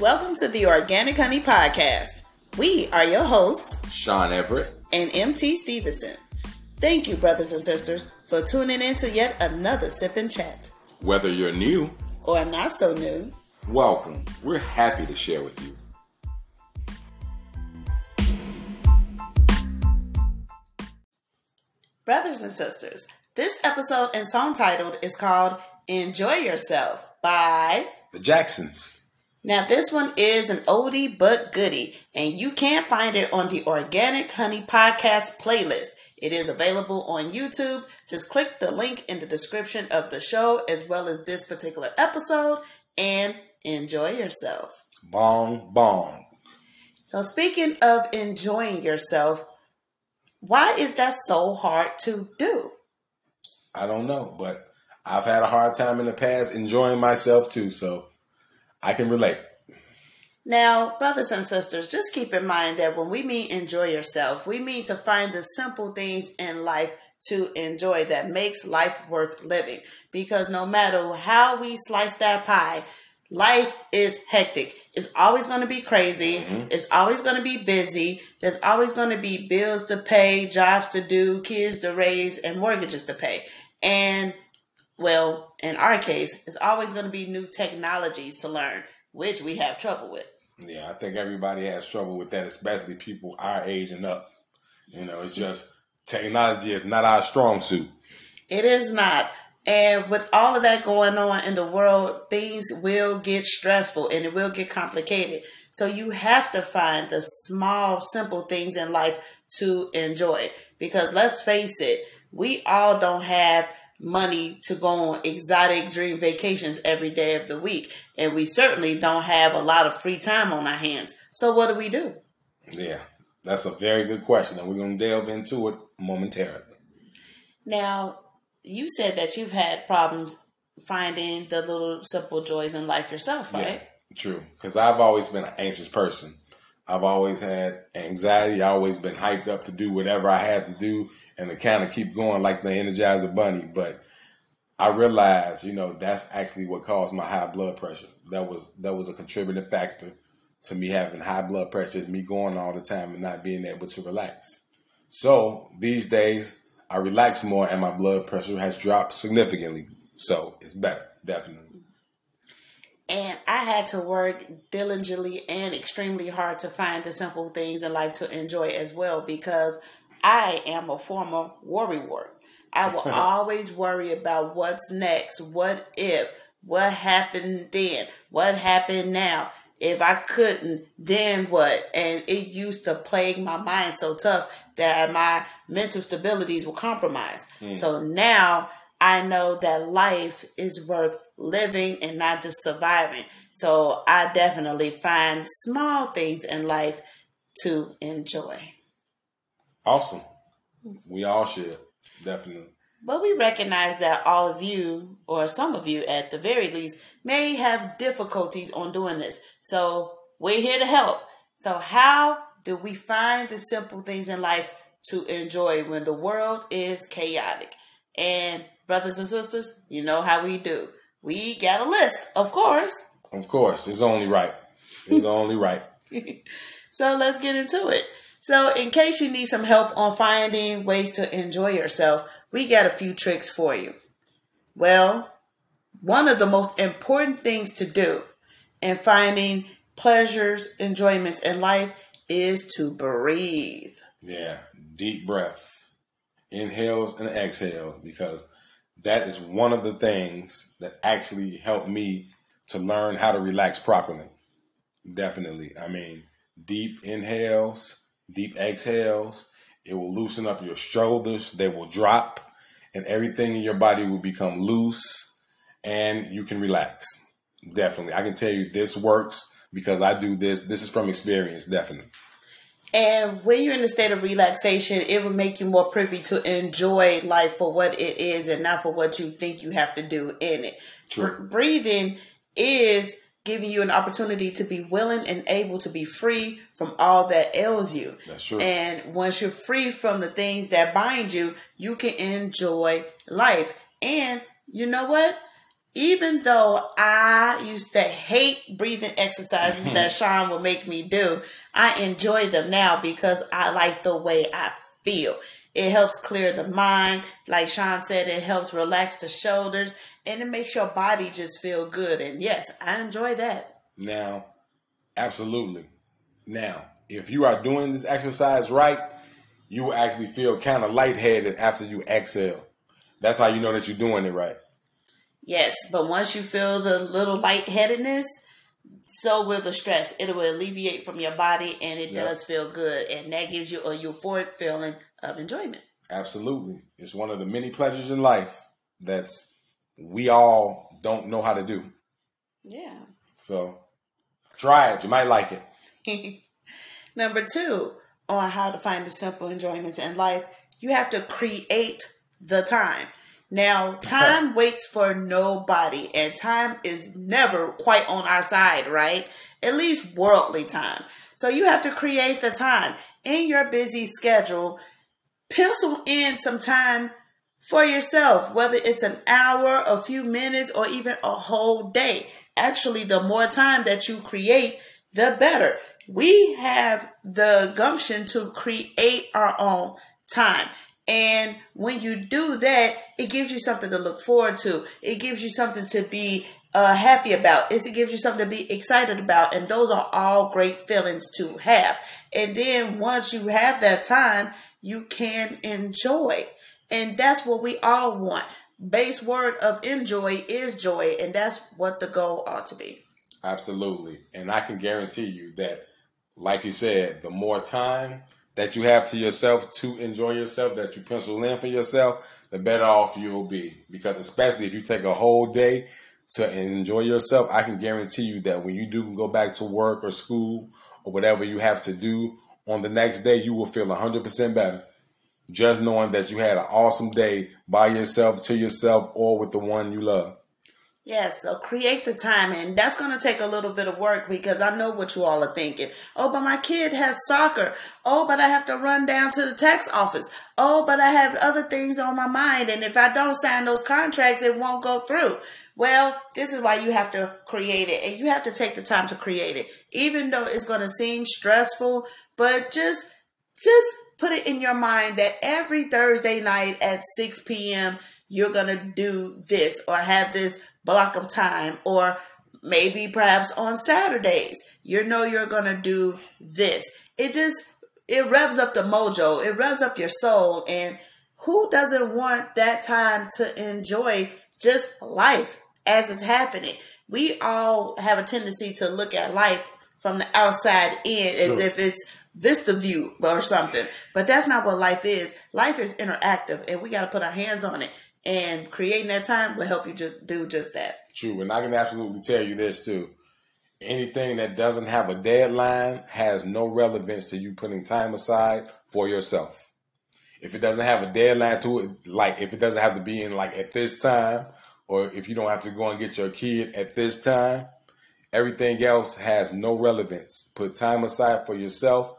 Welcome to the Organic Honey Podcast. We are your hosts, Sean Everett and MT Stevenson. Thank you, brothers and sisters, for tuning in to yet another Sip and Chat. Whether you're new or not so new, welcome. We're happy to share with you. Brothers and sisters, this episode and song titled is called Enjoy Yourself by The Jacksons. Now this one is an oldie but goodie, and you can find it on the Organic Honey Podcast Playlist. It is available on YouTube. Just click the link in the description of the show as well as this particular episode and enjoy yourself. Bong, bong. So speaking of enjoying yourself, why is that so hard to do? I don't know, but I've had a hard time in the past enjoying myself too, so I can relate. Now, brothers and sisters, just keep in mind that when we mean enjoy yourself, we mean to find the simple things in life to enjoy that makes life worth living. Because no matter how we slice that pie, life is hectic. It's always going to be crazy. Mm-hmm. It's always going to be busy. There's always going to be bills to pay, jobs to do, kids to raise, and mortgages to pay. And, well, in our case, it's always going to be new technologies to learn, which we have trouble with. Yeah, I think everybody has trouble with that, especially people our age and up. You know, it's just technology is not our strong suit. It is not. And with all of that going on in the world, things will get stressful and it will get complicated. So you have to find the small, simple things in life to enjoy. Because let's face it, we all don't have money to go on exotic dream vacations every day of the week. And we certainly don't have a lot of free time on our hands. So what do we do? Yeah, that's a very good question. And we're going to delve into it momentarily. Now, you said that you've had problems finding the little simple joys in life yourself, right? Yeah, true. Because I've always been an anxious person. I've always had anxiety. I've always been hyped up to do whatever I had to do and to kind of keep going like the Energizer Bunny. But I realized, you know, that's actually what caused my high blood pressure. That was a contributing factor to me having high blood pressure, is me going all the time and not being able to relax. So these days, I relax more and my blood pressure has dropped significantly. So it's better, definitely. And I had to work diligently and extremely hard to find the simple things in life to enjoy as well, because I am a former worrywart. I will always worry about what's next, what if, what happened then, what happened now. If I couldn't, then what? And it used to plague my mind so tough that my mental stabilities were compromised. So now I know that life is worth living and not just surviving. So I definitely find small things in life to enjoy. Awesome. We all should, definitely. But we recognize that all of you, or some of you at the very least, may have difficulties on doing this. So we're here to help. So how do we find the simple things in life to enjoy when the world is chaotic? And brothers and sisters, you know how we do. We got a list, of course. Of course. It's only right. It's only right. So let's get into it. So in case you need some help on finding ways to enjoy yourself, we got a few tricks for you. Well, one of the most important things to do in finding pleasures, enjoyments in life is to breathe. Yeah, deep breaths, inhales and exhales, because that is one of the things that actually helped me to learn how to relax properly. Definitely. I mean, deep inhales, deep exhales. It will loosen up your shoulders. They will drop and everything in your body will become loose and you can relax. Definitely. I can tell you this works because I do this. This is from experience. Definitely. And when you're in a state of relaxation, it will make you more privy to enjoy life for what it is and not for what you think you have to do in it. True. Breathing is giving you an opportunity to be willing and able to be free from all that ails you. That's true. And once you're free from the things that bind you, you can enjoy life. And you know what? even though I used to hate breathing exercises that Sean would make me do, I enjoy them now because I like the way I feel. It helps clear the mind. Like Sean said, it helps relax the shoulders and it makes your body just feel good. And yes, I enjoy that. Now, absolutely. Now, if you are doing this exercise right, you will actually feel kind of lightheaded after you exhale. That's how you know that you're doing it right. Yes, but once you feel the little lightheadedness, so will the stress. It will alleviate from your body and it does feel good. And that gives you a euphoric feeling of enjoyment. Absolutely. It's one of the many pleasures in life that's we all don't know how to do. Yeah. So try it. You might like it. Number 2 on how to find the simple enjoyments in life, you have to create the time. Now, time waits for nobody, and time is never quite on our side, right? At least worldly time. So you have to create the time in your busy schedule. Pencil in some time for yourself, whether it's an hour, a few minutes, or even a whole day. Actually, the more time that you create, the better. We have the gumption to create our own time. And when you do that, it gives you something to look forward to. It gives you something to be happy about. It gives you something to be excited about. And those are all great feelings to have. And then once you have that time, you can enjoy. And that's what we all want. Base word of enjoy is joy. And that's what the goal ought to be. Absolutely. And I can guarantee you that, like you said, the more time that you have to yourself to enjoy yourself, that you pencil in for yourself, the better off you'll be. Because especially if you take a whole day to enjoy yourself, I can guarantee you that when you do go back to work or school or whatever you have to do on the next day, you will feel 100% better. Just knowing that you had an awesome day by yourself, to yourself, or with the one you love. Yes, so create the time, and that's going to take a little bit of work because I know what you all are thinking. Oh, but my kid has soccer. Oh, but I have to run down to the tax office. Oh, but I have other things on my mind, and if I don't sign those contracts, it won't go through. Well, this is why you have to create it, and you have to take the time to create it, even though it's going to seem stressful, but just put it in your mind that every Thursday night at 6 p.m., you're going to do this or have this block of time, or maybe perhaps on Saturdays, you know, you're going to do this. It revs up the mojo. It revs up your soul. And who doesn't want that time to enjoy just life as it's happening? We all have a tendency to look at life from the outside in as if it's Vista view or something, but that's not what life is. Life is interactive and we got to put our hands on it. And creating that time will help you do just that. True. And I can absolutely tell you this too. Anything that doesn't have a deadline has no relevance to you putting time aside for yourself. If it doesn't have a deadline to it, like if it doesn't have to be in like at this time, or if you don't have to go and get your kid at this time, everything else has no relevance. Put time aside for yourself,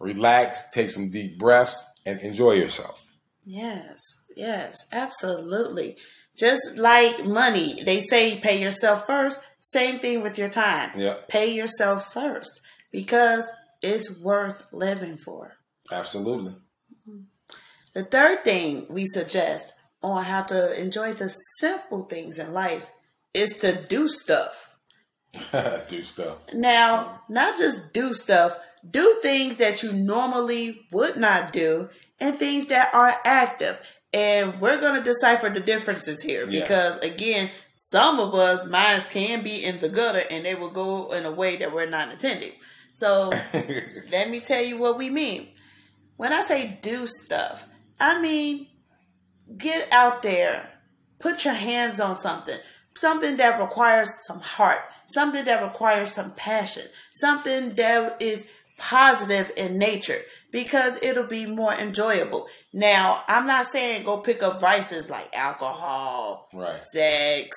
relax, take some deep breaths, and enjoy yourself. Yes. Yes, absolutely. Just like money, they say pay yourself first. Same thing with your time. Yeah. Pay yourself first because it's worth living for. Absolutely. The third thing we suggest on how to enjoy the simple things in life is to do stuff. Do stuff. Now, not just do stuff, do things that you normally would not do and things that are active. And we're going to decipher the differences here because, again, some of us, minds can be in the gutter and they will go in a way that we're not intending. So let me tell you what we mean. When I say do stuff, I mean get out there, put your hands on something, something that requires some heart, something that requires some passion, something that is positive in nature. Because it'll be more enjoyable. Now, I'm not saying go pick up vices like alcohol, sex,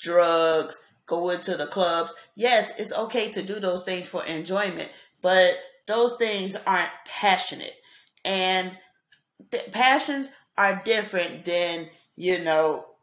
drugs, go into the clubs. Yes, it's okay to do those things for enjoyment, but those things aren't passionate. And passions are different than,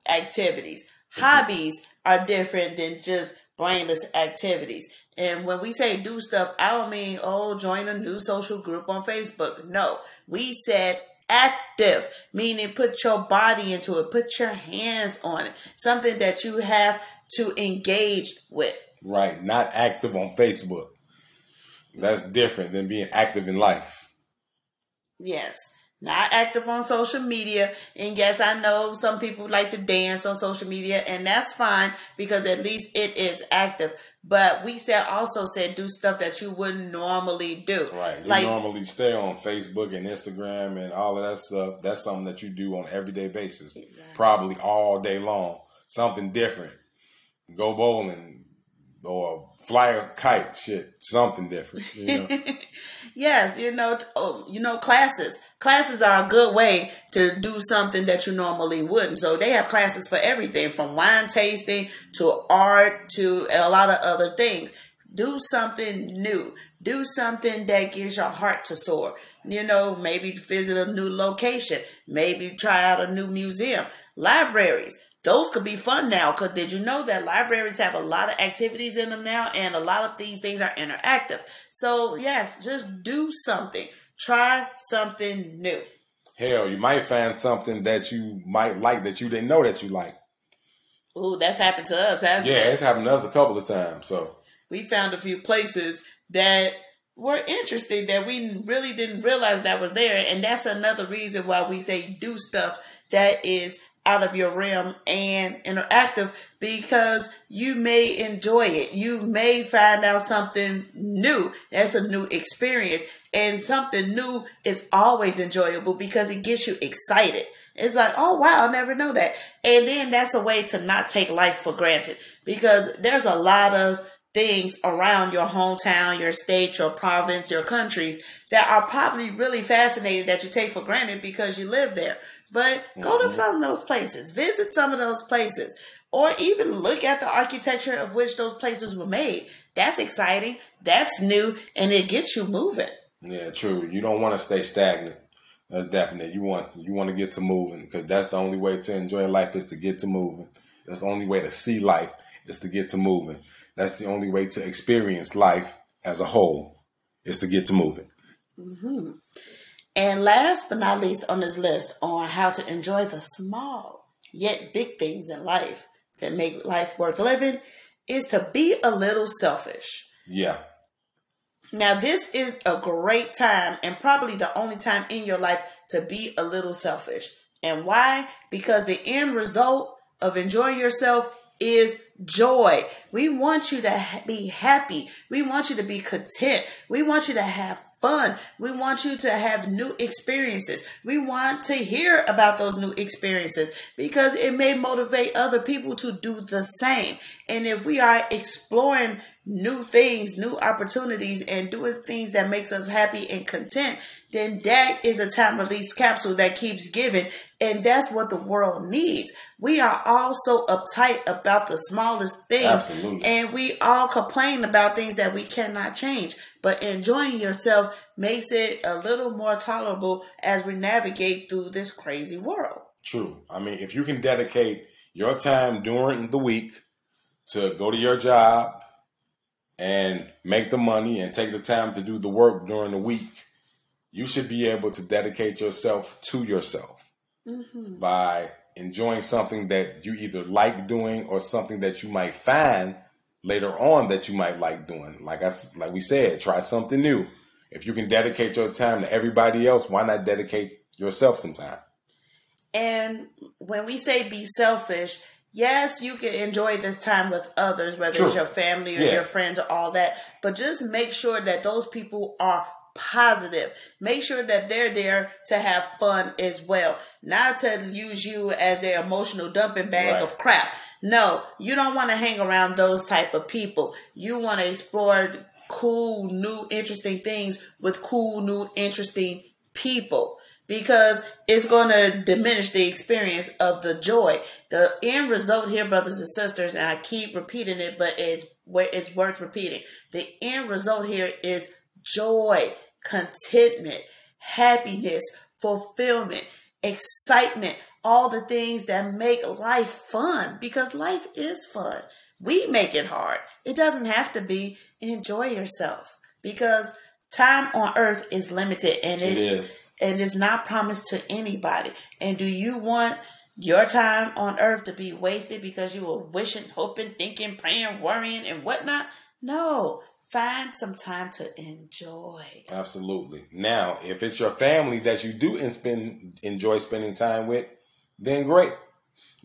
activities. hobbies are different than just brainless activities. And when we say do stuff, I don't mean, join a new social group on Facebook. No, we said active, meaning put your body into it, put your hands on it, something that you have to engage with. Right. Not active on Facebook. That's different than being active in life. Yes. Not active on social media. And yes, I know some people like to dance on social media, and that's fine because at least it is active. But we said do stuff that you wouldn't normally do. Right. You normally stay on Facebook and Instagram and all of that stuff. That's something that you do on an everyday basis. Exactly. Probably all day long. Something different. Go bowling or fly a kite, something different. You know? Yes, classes. Classes are a good way to do something that you normally wouldn't. So they have classes for everything, from wine tasting to art to a lot of other things. Do something new. Do something that gives your heart to soar. Maybe visit a new location. Maybe try out a new museum. Libraries. Those could be fun now, because did you know that libraries have a lot of activities in them now, and a lot of these things are interactive. So yes, just do something. Try something new. Hell, you might find something that you might like that you didn't know that you like. Ooh, that's happened to us, hasn't it? Yeah, it's happened to us a couple of times. So we found a few places that were interesting that we really didn't realize that was there, and that's another reason why we say do stuff that is out of your realm and interactive, because you may enjoy it. You may find out something new. That's a new experience. And something new is always enjoyable because it gets you excited. It's like, I'll never know that. And then that's a way to not take life for granted, because there's a lot of things around your hometown, your state, your province, your countries that are probably really fascinating that you take for granted because you live there. But go to some of those places, visit some of those places, or even look at the architecture of which those places were made. That's exciting. That's new. And it gets you moving. Yeah, true. You don't want to stay stagnant. That's definite. You want to get to moving, because that's the only way to enjoy life is to get to moving. That's the only way to see life is to get to moving. That's the only way to experience life as a whole is to get to moving. Mm-hmm. And last but not least on this list on how to enjoy the small yet big things in life that make life worth living is to be a little selfish. Yeah. Now, this is a great time, and probably the only time in your life, to be a little selfish. And why? Because the end result of enjoying yourself is joy. We want you to be happy. We want you to be content. We want you to have fun. We want you to have new experiences. We want to hear about those new experiences, because it may motivate other people to do the same. And if we are exploring new things, new opportunities, and doing things that makes us happy and content, then that is a time release capsule that keeps giving. And that's what the world needs. We are all so uptight about the smallest things. Absolutely. And we all complain about things that we cannot change. But enjoying yourself makes it a little more tolerable as we navigate through this crazy world. True. I mean, if you can dedicate your time during the week to go to your job and make the money and take the time to do the work during the week, you should be able to dedicate yourself to yourself by enjoying something that you either like doing or something that you might find later on that you might like doing. Like we said, try something new. If you can dedicate your time to everybody else, why not dedicate yourself some time? And when we say be selfish, yes, you can enjoy this time with others, whether it's your family or your friends or all that. But just make sure that those people are positive. Make sure that they're there to have fun as well. Not to use you as their emotional dumping bag of crap. No, you don't want to hang around those type of people. You want to explore cool, new, interesting things with cool, new, interesting people, because it's going to diminish the experience of the joy. The end result here, brothers and sisters, and I keep repeating it, but it's worth repeating. The end result here is joy, contentment, happiness, fulfillment, excitement, all the things that make life fun, because life is fun. We make it hard. It doesn't have to be. Enjoy yourself, because time on earth is limited, and it's not promised to anybody. And do you want your time on earth to be wasted because you were wishing, hoping, thinking, praying, worrying, and whatnot? No. Find some time to enjoy. Absolutely. Now, if it's your family that you do enjoy spending time with, then great.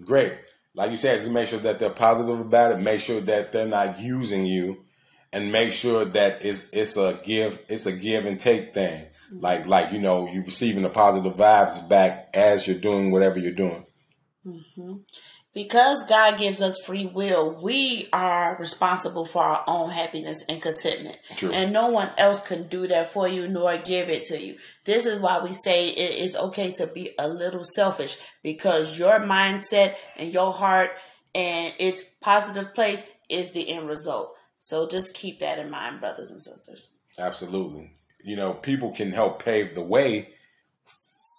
Great. Like you said, just make sure that they're positive about it. Make sure that they're not using you, and make sure that it's a give and take thing. Like, you know, you're receiving the positive vibes back as you're doing whatever you're doing. Mm-hmm. Because God gives us free will, we are responsible for our own happiness and contentment. True. And no one else can do that for you nor give it to you. This is why we say it is okay to be a little selfish, because your mindset and your heart and its positive place is the end result. So just keep that in mind, brothers and sisters. Absolutely. You know, people can help pave the way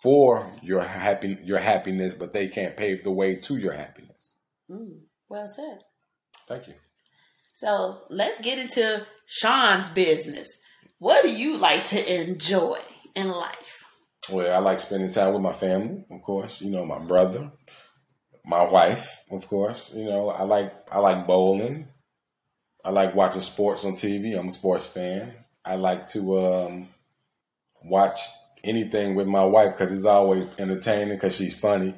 for your happiness, but they can't pave the way to your happiness. Well said. Thank you. So let's get into Sean's business. What do you like to enjoy in life? Well, I like spending time with my family, of course. You know, my brother, my wife, of course. You know, I like bowling. I like watching sports on TV. I'm a sports fan. I like to watch anything with my wife, because it's always entertaining, because she's funny.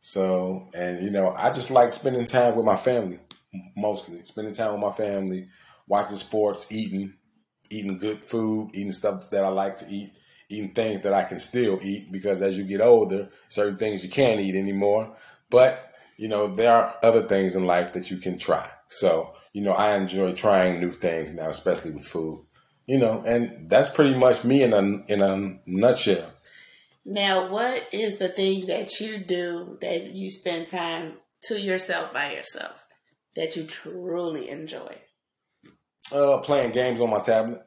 So, and you know, I just like spending time with my family, mostly. Spending time with my family, watching sports, eating good food, eating stuff that I like to eat, eating things that I can still eat, because as you get older, certain things you can't eat anymore. But, you know, there are other things in life that you can try. So, you know, I enjoy trying new things now, especially with food. You know, and that's pretty much me in a nutshell. Now, what is the thing that you do that you spend time to yourself, by yourself, that you truly enjoy? Playing games on my tablet.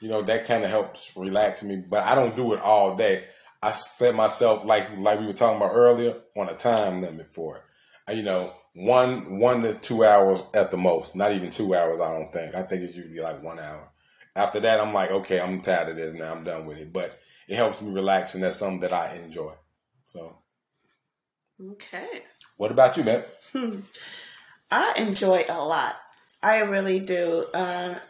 You know, that kind of helps relax me, but I don't do it all day. I set myself, like we were talking about earlier, on a time limit for it. You know, one to 2 hours at the most. Not even 2 hours, I don't think. I think it's usually like 1 hour. After that, I'm like, okay, I'm tired of this now. I'm done with it. But it helps me relax, and that's something that I enjoy. So, okay. What about you, man? I enjoy a lot. I really do.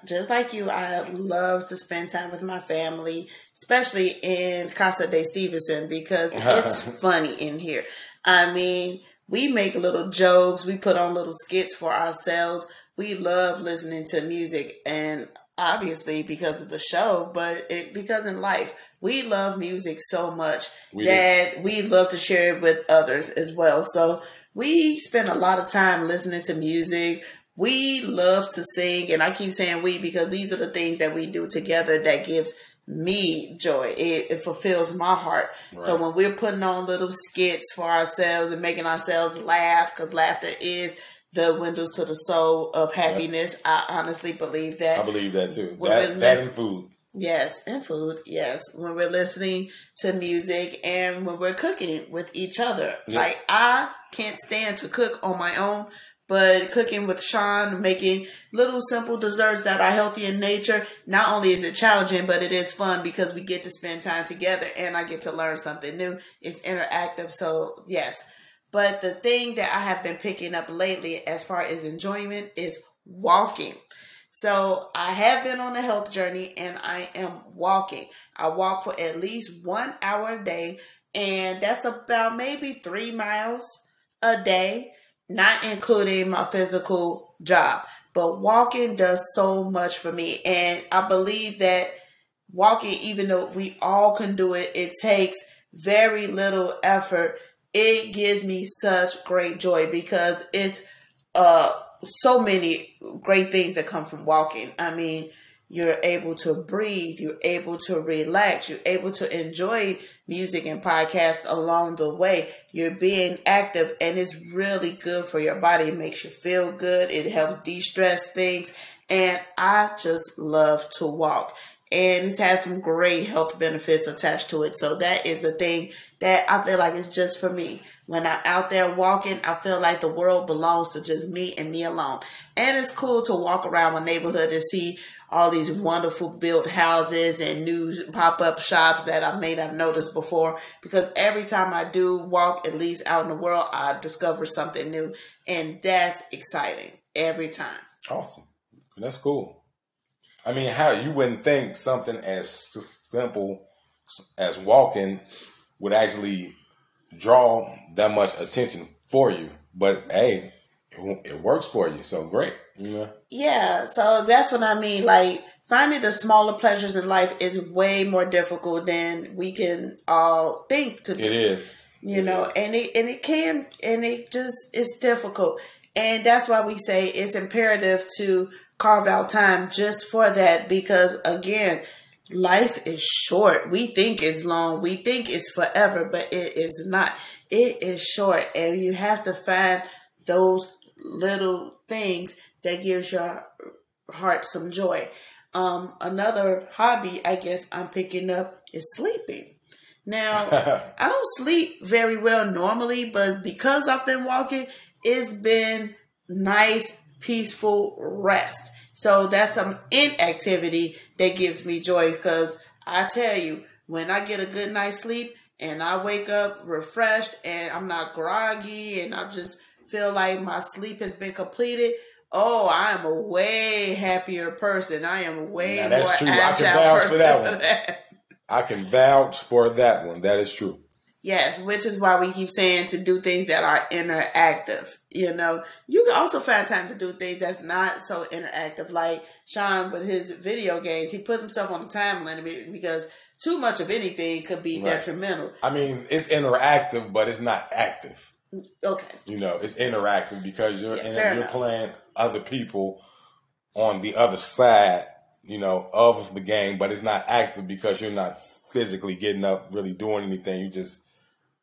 Just like you, I love to spend time with my family, especially in Casa de Stevenson, because it's funny in here. I mean, we make little jokes. We put on little skits for ourselves. We love listening to music, and obviously because of the show, but because in life, we love music so much we love to share it with others as well. So we spend a lot of time listening to music. We love to sing, and I keep saying we because these are the things that we do together that gives me joy. It fulfills my heart. Right. So when we're putting on little skits for ourselves and making ourselves laugh, because laughter is the windows to the soul of happiness. Yep. I honestly believe that. I believe that too. That and food. Yes, and food. Yes. When we're listening to music and when we're cooking with each other. Yep. Like, I can't stand to cook on my own, but cooking with Sean, making little simple desserts that are healthy in nature, not only is it challenging, but it is fun because we get to spend time together and I get to learn something new. It's interactive. So, yes. But the thing that I have been picking up lately as far as enjoyment is walking. So I have been on a health journey and I am walking. I walk for at least 1 hour a day, and that's about maybe 3 miles a day, not including my physical job. But walking does so much for me, and I believe that walking, even though we all can do it, it takes very little effort. It gives me such great joy because it's so many great things that come from walking. I mean, you're able to breathe. You're able to relax. You're able to enjoy music and podcasts along the way. You're being active, and it's really good for your body. It makes you feel good. It helps de-stress things. And I just love to walk. and it's had some great health benefits attached to it. So that is the thing that I feel like is just for me. When I'm out there walking, I feel like the world belongs to just me and me alone. And it's cool to walk around my neighborhood and see all these wonderful built houses and new pop-up shops that I may not have noticed before, because every time I do walk, at least out in the world, I discover something new, and that's exciting every time. Awesome. That's cool. I mean, how you wouldn't think something as simple as walking would actually draw that much attention for you, but hey, it works for you, so great. Yeah, so that's what I mean. Like, finding the smaller pleasures in life is way more difficult than we can all think to do. It is. You know, it is. It's difficult. And that's why we say it's imperative to carve out time just for that, because again, life is short. We think it's long. We think it's forever, but it is not. It is short, and you have to find those little things that gives your heart some joy. Another hobby I guess I'm picking up is sleeping. Now, I don't sleep very well normally, but because I've been walking, it's been nice, peaceful rest. So that's some inactivity that gives me joy, because I tell you, when I get a good night's sleep and I wake up refreshed and I'm not groggy and I just feel like my sleep has been completed, oh, I am a way happier person. I am a way more agile person. That's true. I can vouch for that one. I can vouch for that one. That is true. Yes, which is why we keep saying to do things that are interactive. You know, you can also find time to do things that's not so interactive. Like Sean with his video games, he puts himself on a time limit because too much of anything could be detrimental. I mean, it's interactive, but it's not active. Okay. You know, it's interactive because you're playing other people on the other side, you know, of the game, but it's not active because you're not physically getting up, really doing anything. You just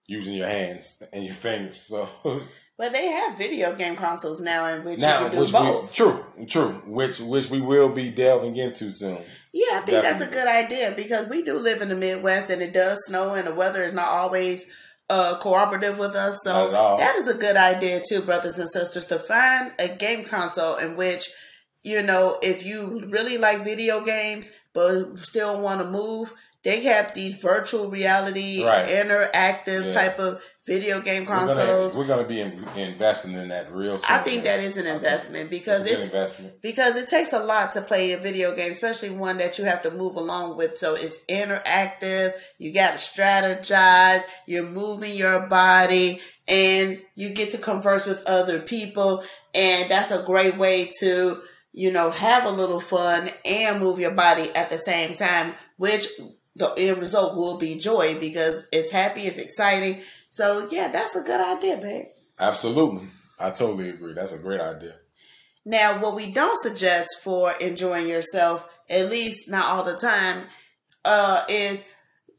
using your hands and your fingers. So, but they have video game consoles now in which you can do both. True. Which we will be delving into soon. Yeah, I think that's a good idea, because we do live in the Midwest and it does snow and the weather is not always cooperative with us. So that is a good idea too, brothers and sisters, to find a game console in which, you know, if you really like video games but still want to move, they have these virtual reality, interactive type of video game consoles. We're going to be investing in that real soon. I think that is an investment, because because it takes a lot to play a video game, especially one that you have to move along with. So it's interactive. You got to strategize. You're moving your body and you get to converse with other people. And that's a great way to, you know, have a little fun and move your body at the same time, which the end result will be joy, because it's happy, it's exciting. So, yeah, that's a good idea, babe. Absolutely. I totally agree. That's a great idea. Now, what we don't suggest for enjoying yourself, at least not all the time, is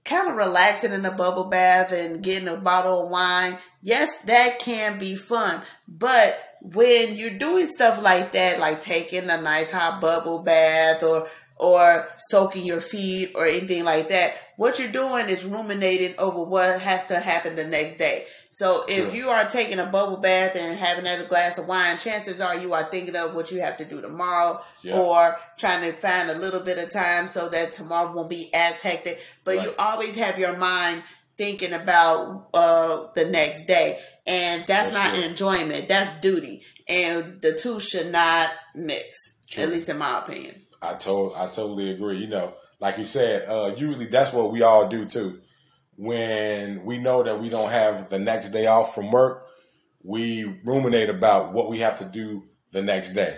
kind of relaxing in a bubble bath and getting a bottle of wine. Yes, that can be fun, but when you're doing stuff like that, like taking a nice hot bubble bath or soaking your feet or anything like that, what you're doing is ruminating over what has to happen the next day. So if you are taking a bubble bath and having another glass of wine, chances are you are thinking of what you have to do tomorrow or trying to find a little bit of time so that tomorrow won't be as hectic. But you always have your mind thinking about the next day. And that's not enjoyment. That's duty. And the two should not mix, at least in my opinion. I totally agree. You know, like you said, usually that's what we all do too. When we know that we don't have the next day off from work, we ruminate about what we have to do the next day.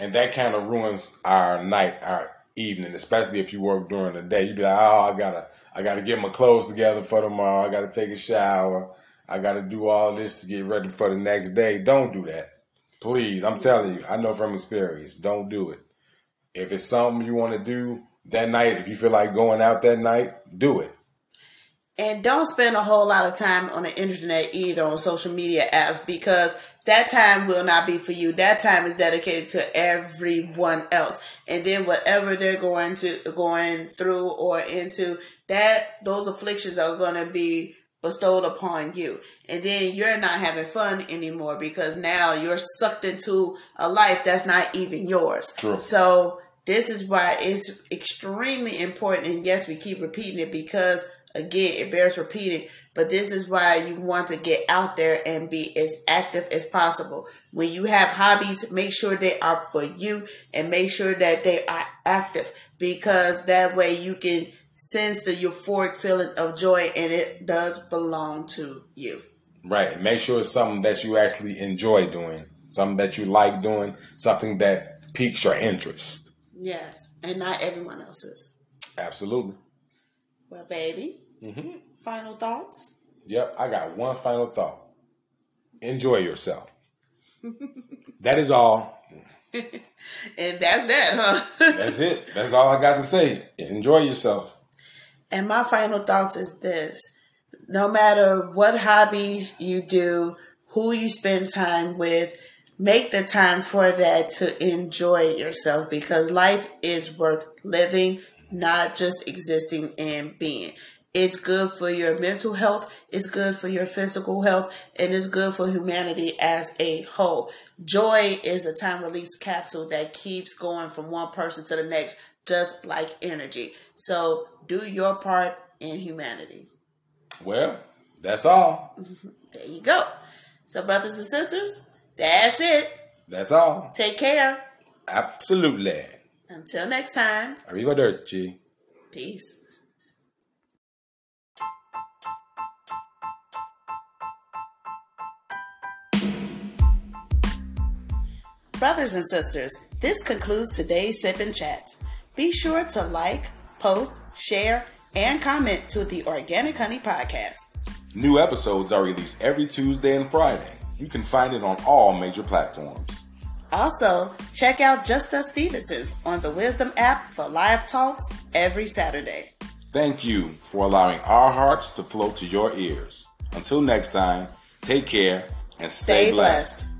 And that kind of ruins our night, our evening, especially if you work during the day. You'd be like, oh, I gotta get my clothes together for tomorrow. I gotta take a shower. I gotta do all this to get ready for the next day. Don't do that. Please. I'm telling you, I know from experience, don't do it. If it's something you want to do that night, if you feel like going out that night, do it. And don't spend a whole lot of time on the internet either, on social media apps, because that time will not be for you. That time is dedicated to everyone else. And then whatever they're going through or into, that those afflictions are going to be bestowed upon you. And then you're not having fun anymore because now you're sucked into a life that's not even yours. True. So this is why it's extremely important. And yes, we keep repeating it because, again, it bears repeating, but this is why you want to get out there and be as active as possible. When you have hobbies, make sure they are for you and make sure that they are active, because that way you can sense the euphoric feeling of joy and it does belong to you. Right. Make sure it's something that you actually enjoy doing, something that you like doing, something that piques your interest. Yes. And not everyone else's. Absolutely. Well, baby. Mm-hmm. Final thoughts? Yep, I got one final thought. Enjoy yourself. That is all. And that's that, huh? That's it. That's all I got to say. Enjoy yourself. And my final thoughts is this. No matter what hobbies you do, who you spend time with, make the time for that to enjoy yourself, because life is worth living, not just existing and being. It's good for your mental health, it's good for your physical health, and it's good for humanity as a whole. Joy is a time release capsule that keeps going from one person to the next, just like energy. So do your part in humanity. Well, that's all. There you go. So brothers and sisters, that's it. That's all. Take care. Absolutely. Until next time. Arrivederci. Peace. Brothers and sisters, this concludes today's Sip and Chat. Be sure to like, post, share, and comment to the Organic Honey Podcast. New episodes are released every Tuesday and Friday. You can find it on all major platforms. Also, check out Just Us Stevenses on the Wisdom app for live talks every Saturday. Thank you for allowing our hearts to flow to your ears. Until next time, take care and stay blessed.